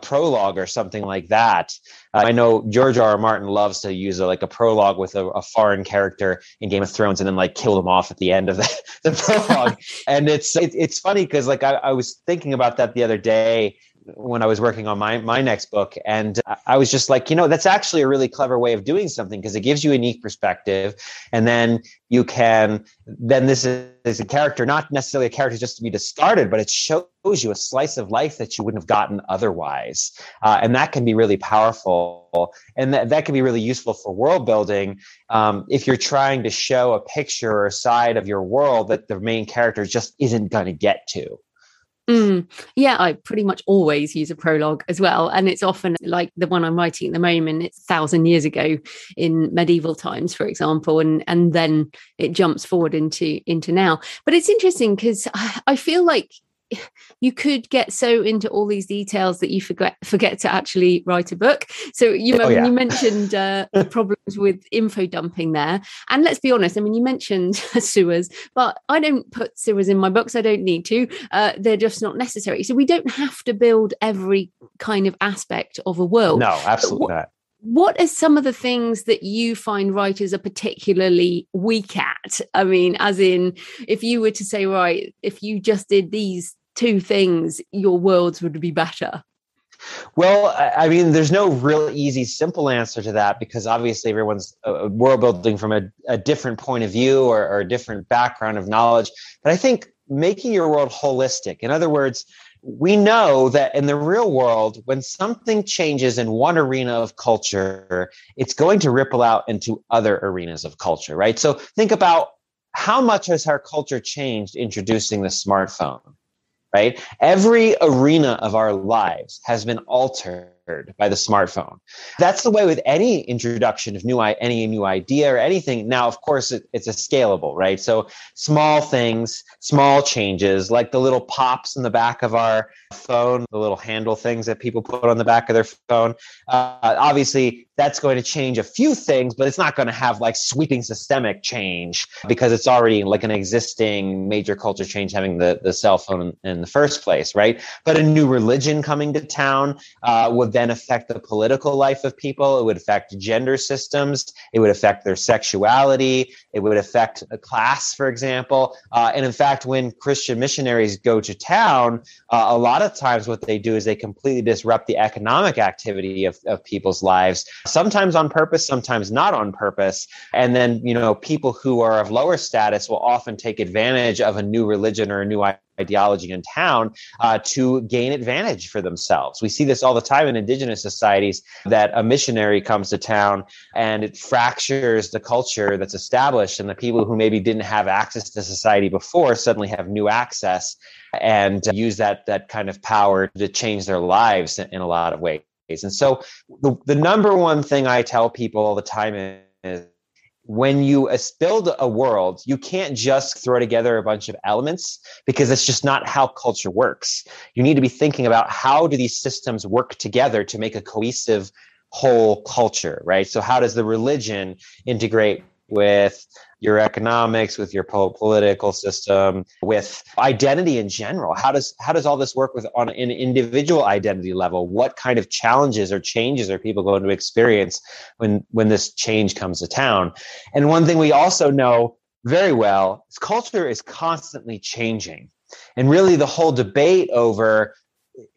prologue or something like that. I know George R. R. Martin loves to use a prologue with a foreign character in Game of Thrones, and then like kill them off at the end of the prologue. And it's funny because like I was thinking about that the other day when I was working on my next book. And I was just like, you know, that's actually a really clever way of doing something, because it gives you a unique perspective. And then this is a character, not necessarily a character just to be discarded, but it shows you a slice of life that you wouldn't have gotten otherwise. And that can be really powerful. And that can be really useful for world building. If you're trying to show a picture or a side of your world that the main character just isn't going to get to. Yeah, I pretty much always use a prologue as well. And it's often like the one I'm writing at the moment, it's 1,000 years ago in medieval times, for example, and then it jumps forward into now. But it's interesting because I feel like you could get so into all these details that you forget to actually write a book. So you mentioned the problems with info dumping there. And let's be honest, I mean, you mentioned sewers, but I don't put sewers in my books. I don't need to. They're just not necessary. So we don't have to build every kind of aspect of a world. No, absolutely not. What are some of the things that you find writers are particularly weak at? I mean, as in, if you were to say, right, if you just did these two things, your worlds would be better. Well, I mean, there's no real easy, simple answer to that, because obviously everyone's world building from a different point of view or a different background of knowledge. But I think making your world holistic, in other words, we know that in the real world, when something changes in one arena of culture, it's going to ripple out into other arenas of culture, right? So think about how much has our culture changed introducing the smartphone, right? Every arena of our lives has been altered captured by the smartphone. That's the way with any introduction of any new idea or anything. Now, of course, it's a scalable, right? So small things, small changes, like the little pops in the back of our phone, the little handle things that people put on the back of their phone. Obviously, that's going to change a few things, but it's not going to have like sweeping systemic change because it's already like an existing major culture change having the cell phone in the first place, right? But a new religion coming to town would then affect the political life of people. It would affect gender systems. It would affect their sexuality. It would affect a class, for example. And in fact, when Christian missionaries go to town, a lot of times what they do is they completely disrupt the economic activity of people's lives, sometimes on purpose, sometimes not on purpose. And then, you know, people who are of lower status will often take advantage of a new religion or a new ideology in town to gain advantage for themselves. We see this all the time in indigenous societies that a missionary comes to town and it fractures the culture that's established, and the people who maybe didn't have access to society before suddenly have new access and use that kind of power to change their lives in a lot of ways. And so the number one thing I tell people all the time is, when you build a world, you can't just throw together a bunch of elements because it's just not how culture works. You need to be thinking about how do these systems work together to make a cohesive whole culture, right? So how does the religion integrate with your economics, with your political system, with identity in general? How does all this work with on an individual identity level? What kind of challenges or changes are people going to experience when this change comes to town? And one thing we also know very well is culture is constantly changing. And really the whole debate over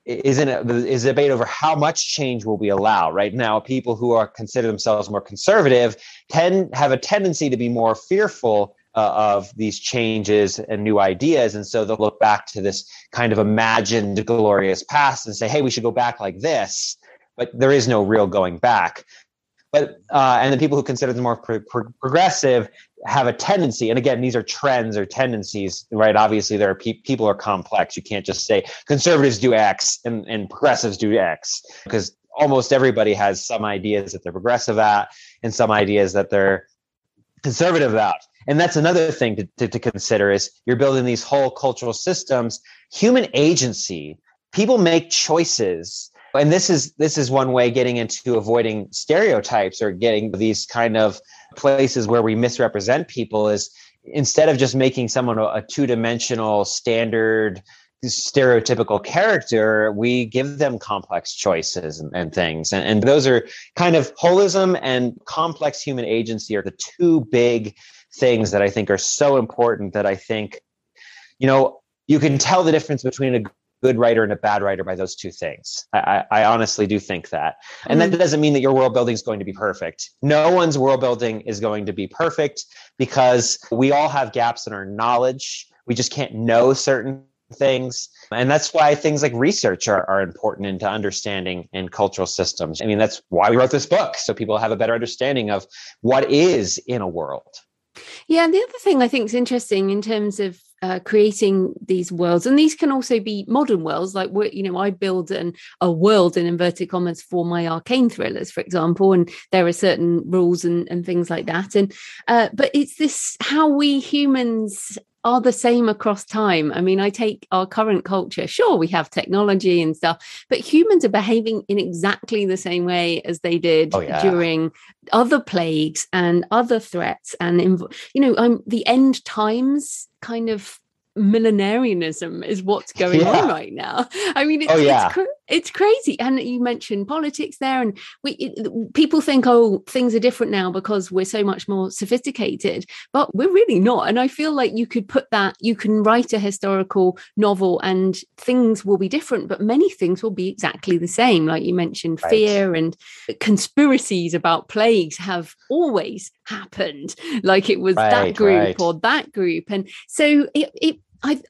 is a debate over how much change will we allow. Right now, people who consider themselves more conservative have a tendency to be more fearful of these changes and new ideas. And so they'll look back to this kind of imagined glorious past and say, hey, we should go back like this. But there is no real going back. But and the people who consider them more progressive have a tendency, and again, these are trends or tendencies, right? Obviously, there are people are complex. You can't just say conservatives do X and progressives do X, because almost everybody has some ideas that they're progressive at and some ideas that they're conservative about. And that's another thing to consider is you're building these whole cultural systems. Human agency, people make choices. And this is one way getting into avoiding stereotypes or getting these kind of places where we misrepresent people is instead of just making someone a two-dimensional standard stereotypical character, we give them complex choices and things. And those are kind of holism and complex human agency are the two big things that I think are so important that I think, you know, you can tell the difference between a good writer and a bad writer by those two things. I honestly do think that. And that doesn't mean that your world building is going to be perfect. No one's world building is going to be perfect because we all have gaps in our knowledge. We just can't know certain things. And that's why things like research are important into understanding in cultural systems. I mean, that's why we wrote this book, so people have a better understanding of what is in a world. Yeah. And the other thing I think is interesting in terms of creating these worlds, and these can also be modern worlds, like, you know, I build a world in inverted commas for my arcane thrillers, for example, and there are certain rules and things like that. And but it's this, how we humans are the same across time. I mean, I take our current culture, sure, we have technology and stuff, but humans are behaving in exactly the same way as they did during other plagues and other threats. And, you know, the end times kind of millenarianism is what's going on right now. I mean, it's crazy. And you mentioned politics there, and people think, oh, things are different now because we're so much more sophisticated, but we're really not. And I feel like you can write a historical novel and things will be different, but many things will be exactly the same. Like you mentioned, right, fear and conspiracies about plagues have always happened. Like it was that group or that group. And so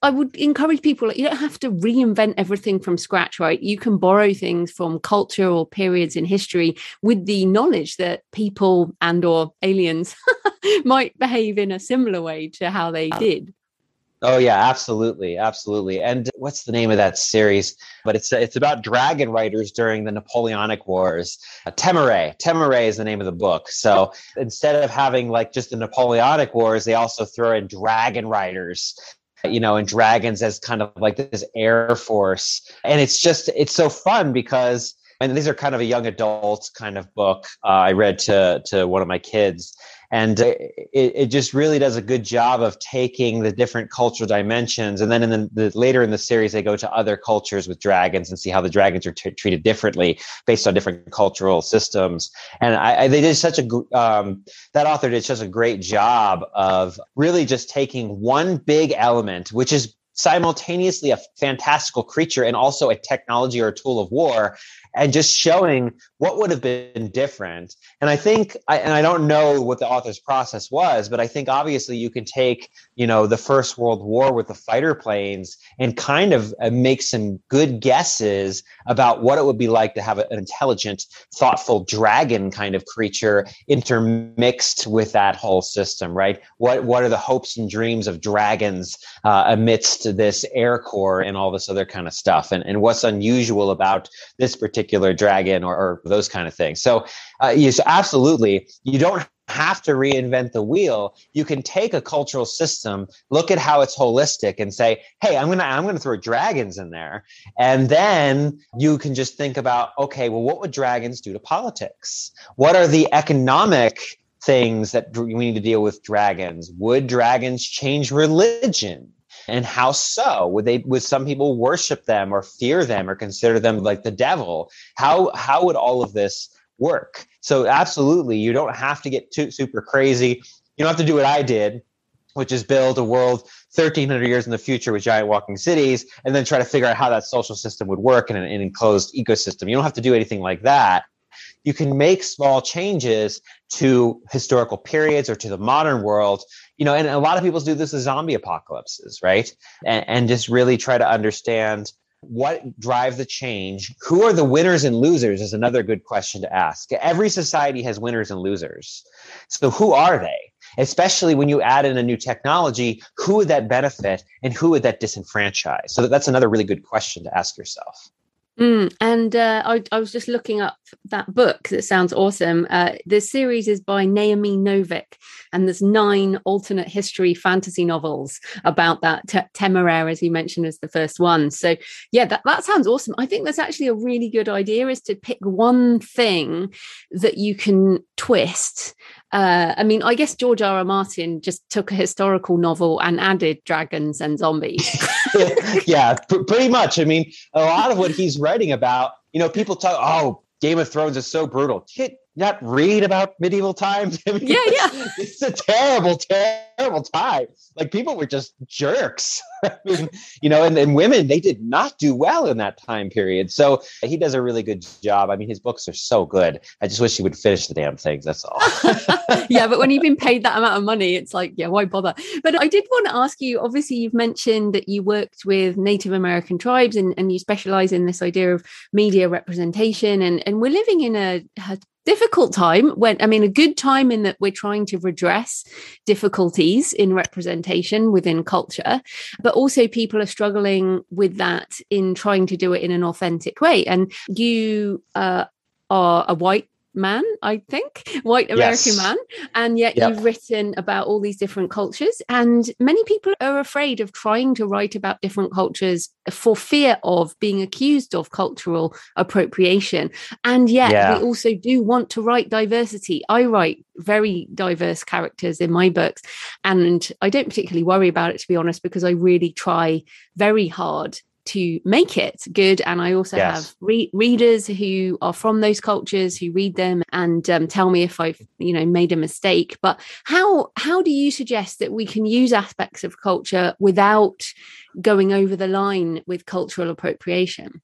I would encourage people, like, you don't have to reinvent everything from scratch, right? You can borrow things from culture or periods in history with the knowledge that people and or aliens might behave in a similar way to how they did. Oh yeah, absolutely, absolutely. And what's the name of that series? But it's about dragon riders during the Napoleonic Wars. Temeraire is the name of the book. So instead of having like just the Napoleonic Wars, they also throw in dragon riders, you know, and dragons as kind of like this air force. And it's so fun because, and these are kind of a young adult kind of book I read to one of my kids. And it just really does a good job of taking the different cultural dimensions. And then in the later in the series, they go to other cultures with dragons and see how the dragons are treated differently based on different cultural systems. And they did such a, that author did such a great job of really just taking one big element, which is simultaneously a fantastical creature and also a technology or a tool of war, and just showing what would have been different. And I think, and I don't know what the author's process was, but I think obviously you can take, you know, the First World War with the fighter planes and kind of make some good guesses about what it would be like to have an intelligent, thoughtful dragon kind of creature intermixed with that whole system, right? What are the hopes and dreams of dragons amidst this air corps and all this other kind of stuff, and what's unusual about this particular dragon or those kind of things. So yes, absolutely. You don't have to reinvent the wheel. You can take a cultural system, look at how it's holistic and say, hey, I'm going to throw dragons in there. And then you can just think about, okay, well, what would dragons do to politics? What are the economic things that we need to deal with dragons? Would dragons change religion? And how so? Would some people worship them or fear them or consider them like the devil? How would all of this work? So absolutely, you don't have to get too super crazy. You don't have to do what I did, which is build a world 1,300 years in the future with giant walking cities and then try to figure out how that social system would work in an enclosed ecosystem. You don't have to do anything like that. You can make small changes to historical periods or to the modern world, you know, and a lot of people do this with zombie apocalypses, right? And just really try to understand what drives the change. Who are the winners and losers is another good question to ask. Every society has winners and losers. So who are they? Especially when you add in a new technology, who would that benefit and who would that disenfranchise? So that's another really good question to ask yourself. And I was just looking up that book that sounds awesome. The series is by Naomi Novik, and there's 9 alternate history fantasy novels about that Temeraire, as you mentioned, as the first one. So, yeah, that sounds awesome. I think that's actually a really good idea, is to pick one thing that you can twist. I mean, I guess George R. R. Martin just took a historical novel and added dragons and zombies. Yeah, pretty much. I mean, a lot of what he's writing about, you know, people talk, oh, Game of Thrones is so brutal. Can't not read about medieval times. I mean, yeah. It's a terrible, terrible time. Like, people were just jerks. I mean, you know, and women, they did not do well in that time period. So he does a really good job. I mean, his books are so good. I just wish he would finish the damn things. That's all. Yeah. But when you've been paid that amount of money, it's like, yeah, why bother? But I did want to ask you, obviously you've mentioned that you worked with Native American tribes and you specialize in this idea of media representation. And we're living in a difficult time, a good time in that we're trying to redress difficulties in representation within culture, but also people are struggling with that in trying to do it in an authentic way. And you are a white American man, and yet you've written about all these different cultures, and many people are afraid of trying to write about different cultures for fear of being accused of cultural appropriation, and yet we also do want to write diversity. I write very diverse characters in my books, and I don't particularly worry about it, to be honest, because I really try very hard to make it good. And I also have readers who are from those cultures who read them and tell me if I've, you know, made a mistake. But how do you suggest that we can use aspects of culture without going over the line with cultural appropriation?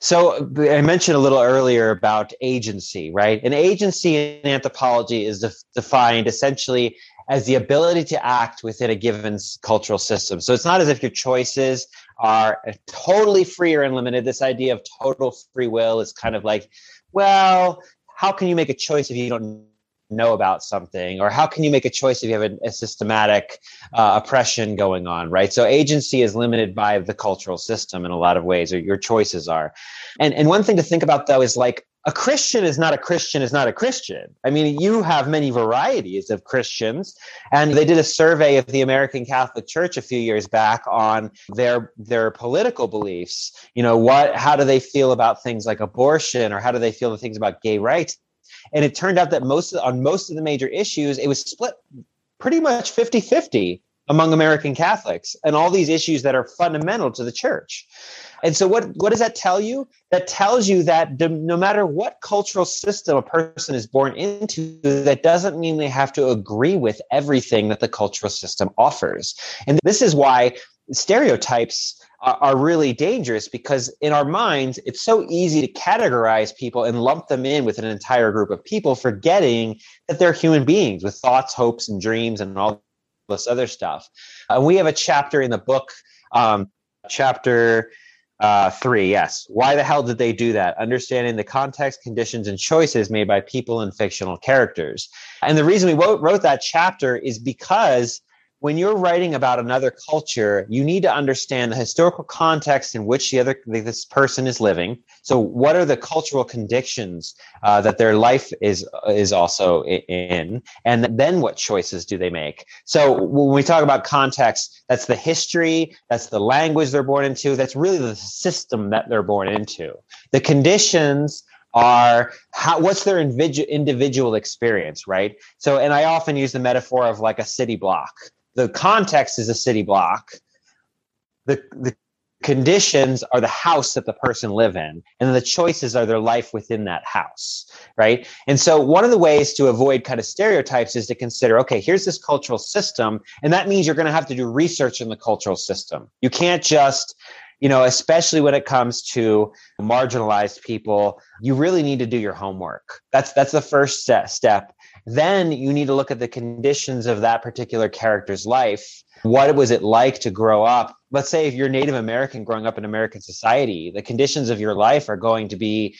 So I mentioned a little earlier about agency, right? And agency in anthropology is defined essentially as the ability to act within a given cultural system. So it's not as if your choices are totally free or unlimited. This idea of total free will is kind of like, well, how can you make a choice if you don't know about something, or how can you make a choice if you have a systematic oppression going on, right? So agency is limited by the cultural system in a lot of ways, or your choices are. And one thing to think about, though, is like, a Christian is not a Christian is not a Christian. I mean, you have many varieties of Christians. And they did a survey of the American Catholic Church a few years back on their political beliefs. You know, how do they feel about things like abortion, or how do they feel the things about gay rights? And it turned out that on most of the major issues, it was split pretty much 50-50 among American Catholics, and all these issues that are fundamental to the church. And so what does that tell you? That tells you that no matter what cultural system a person is born into, that doesn't mean they have to agree with everything that the cultural system offers. And this is why stereotypes are really dangerous, because in our minds, it's so easy to categorize people and lump them in with an entire group of people, forgetting that they're human beings with thoughts, hopes, and dreams and all this other stuff. And we have a chapter in the book, chapter 3, yes. Why the hell did they do that? Understanding the context, conditions, and choices made by people and fictional characters. And the reason we wrote that chapter is because when you're writing about another culture, you need to understand the historical context in which this person is living. So what are the cultural conditions that their life is also in? And then what choices do they make? So when we talk about context, that's the history, that's the language they're born into, that's really the system that they're born into. The conditions are what's their individual experience, right? So, and I often use the metaphor of like a city block. The context is a city block. The conditions are the house that the person live in, and the choices are their life within that house, right? And so one of the ways to avoid kind of stereotypes is to consider, okay, here's this cultural system, and that means you're going to have to do research in the cultural system. You can't just, you know, especially when it comes to marginalized people, you really need to do your homework. That's the first step. Then you need to look at the conditions of that particular character's life. What was it like to grow up? Let's say if you're Native American growing up in American society, the conditions of your life are going to be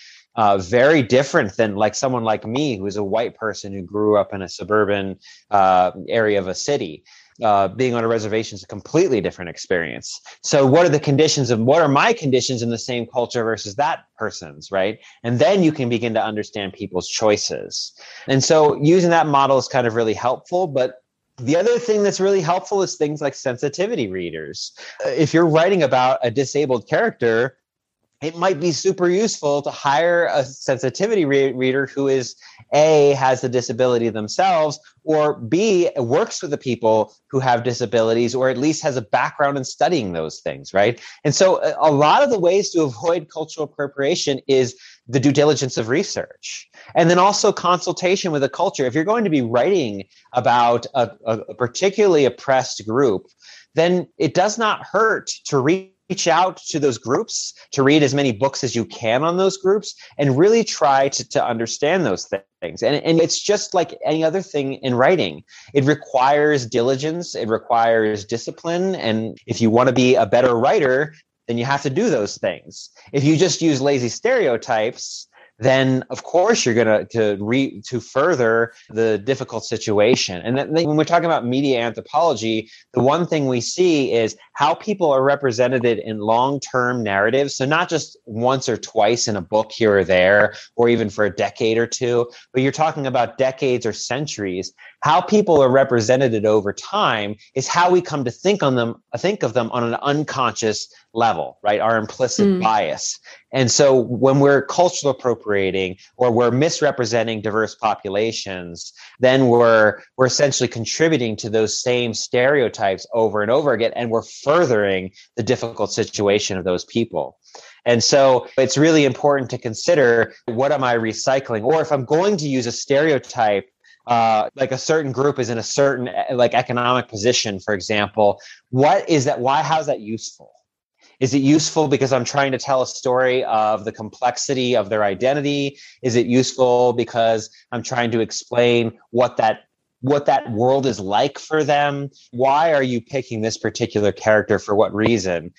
very different than like someone like me, who is a white person who grew up in a suburban area of a city. Being on a reservation is a completely different experience. So what are my conditions in the same culture versus that person's, right? And then you can begin to understand people's choices. And so using that model is kind of really helpful. But the other thing that's really helpful is things like sensitivity readers. If you're writing about a disabled character, it might be super useful to hire a sensitivity reader who is A, has the disability themselves, or B, works with the people who have disabilities, or at least has a background in studying those things, right? And so a lot of the ways to avoid cultural appropriation is the due diligence of research, and then also consultation with the culture. If you're going to be writing about a particularly oppressed group, then it does not hurt to reach out to those groups, to read as many books as you can on those groups, and really try to understand those things. And it's just like any other thing in writing. It requires diligence. It requires discipline. And if you want to be a better writer, then you have to do those things. If you just use lazy stereotypes, then of course you're going to further the difficult situation. And then when we're talking about media anthropology, the one thing we see is how people are represented in long-term narratives. So not just once or twice in a book here or there, or even for a decade or two, but you're talking about decades or centuries. How people are represented over time is how we come to think of them on an unconscious level, right? Our implicit bias. And so when we're cultural appropriating, or we're misrepresenting diverse populations, then we're essentially contributing to those same stereotypes over and over again, and we're furthering the difficult situation of those people. And so it's really important to consider, what am I recycling? Or if I'm going to use a stereotype, like a certain group is in a certain like economic position, for example, what is that? Why? How's that useful? Is it useful because I'm trying to tell a story of the complexity of their identity? Is it useful because I'm trying to explain what that world is like for them? Why are you picking this particular character? For what reason?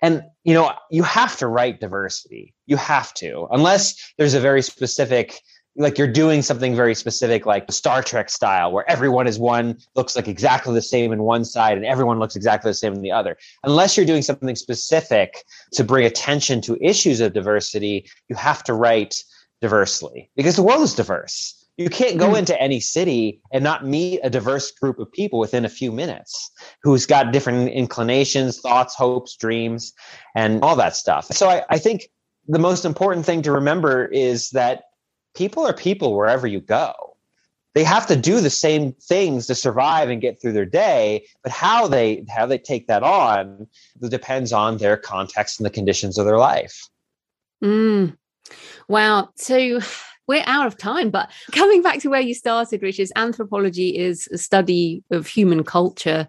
And, you know, you have to write diversity. You have to, unless there's a very specific like you're doing something very specific, like Star Trek style, where everyone is one, looks like exactly the same in one side and everyone looks exactly the same in the other. Unless you're doing something specific to bring attention to issues of diversity, you have to write diversely because the world is diverse. You can't go into any city and not meet a diverse group of people within a few minutes who's got different inclinations, thoughts, hopes, dreams, and all that stuff. So I think the most important thing to remember is that people are people wherever you go. They have to do the same things to survive and get through their day, but how they take that on depends on their context and the conditions of their life. Wow. So we're out of time, but coming back to where you started, which is anthropology is a study of human culture,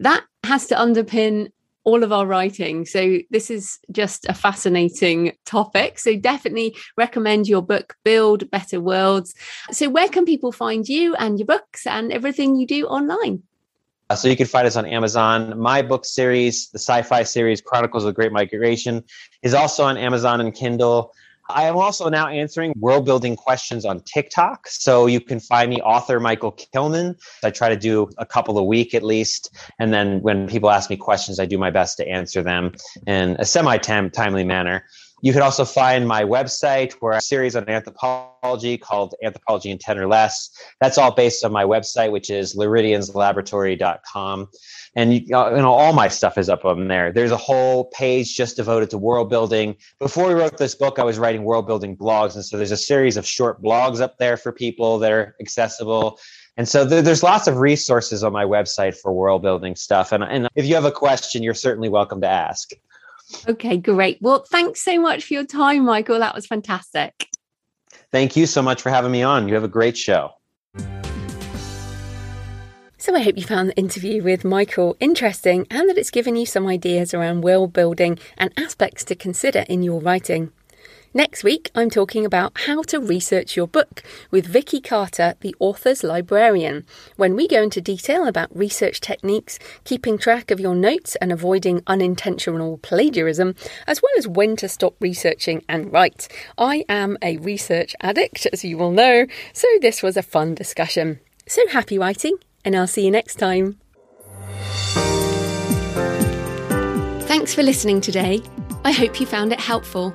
that has to underpin all of our writing. So this is just a fascinating topic. So definitely recommend your book, Build Better Worlds. So where can people find you and your books and everything you do online? So you can find us on Amazon. My book series, the sci-fi series, Chronicles of the Great Migration, is also on Amazon and Kindle. I am also now answering world-building questions on TikTok. So you can find me, author Michael Kilman. I try to do a couple a week at least. And then when people ask me questions, I do my best to answer them in a semi-timely manner. You can also find my website where I have a series on anthropology called Anthropology in 10 or Less. That's all based on my website, which is liridianslaboratory.com. And all my stuff is up on there. There's a whole page just devoted to world building. Before we wrote this book, I was writing world building blogs. And so there's a series of short blogs up there for people that are accessible. And so there's lots of resources on my website for world building stuff. And if you have a question, you're certainly welcome to ask. Okay, great. Well, thanks so much for your time, Michael. That was fantastic. Thank you so much for having me on. You have a great show. So I hope you found the interview with Michael interesting and that it's given you some ideas around world building and aspects to consider in your writing. Next week, I'm talking about how to research your book with Vicky Carter, the author's librarian, when we go into detail about research techniques, keeping track of your notes and avoiding unintentional plagiarism, as well as when to stop researching and write. I am a research addict, as you will know, so this was a fun discussion. So happy writing, and I'll see you next time. Thanks for listening today. I hope you found it helpful.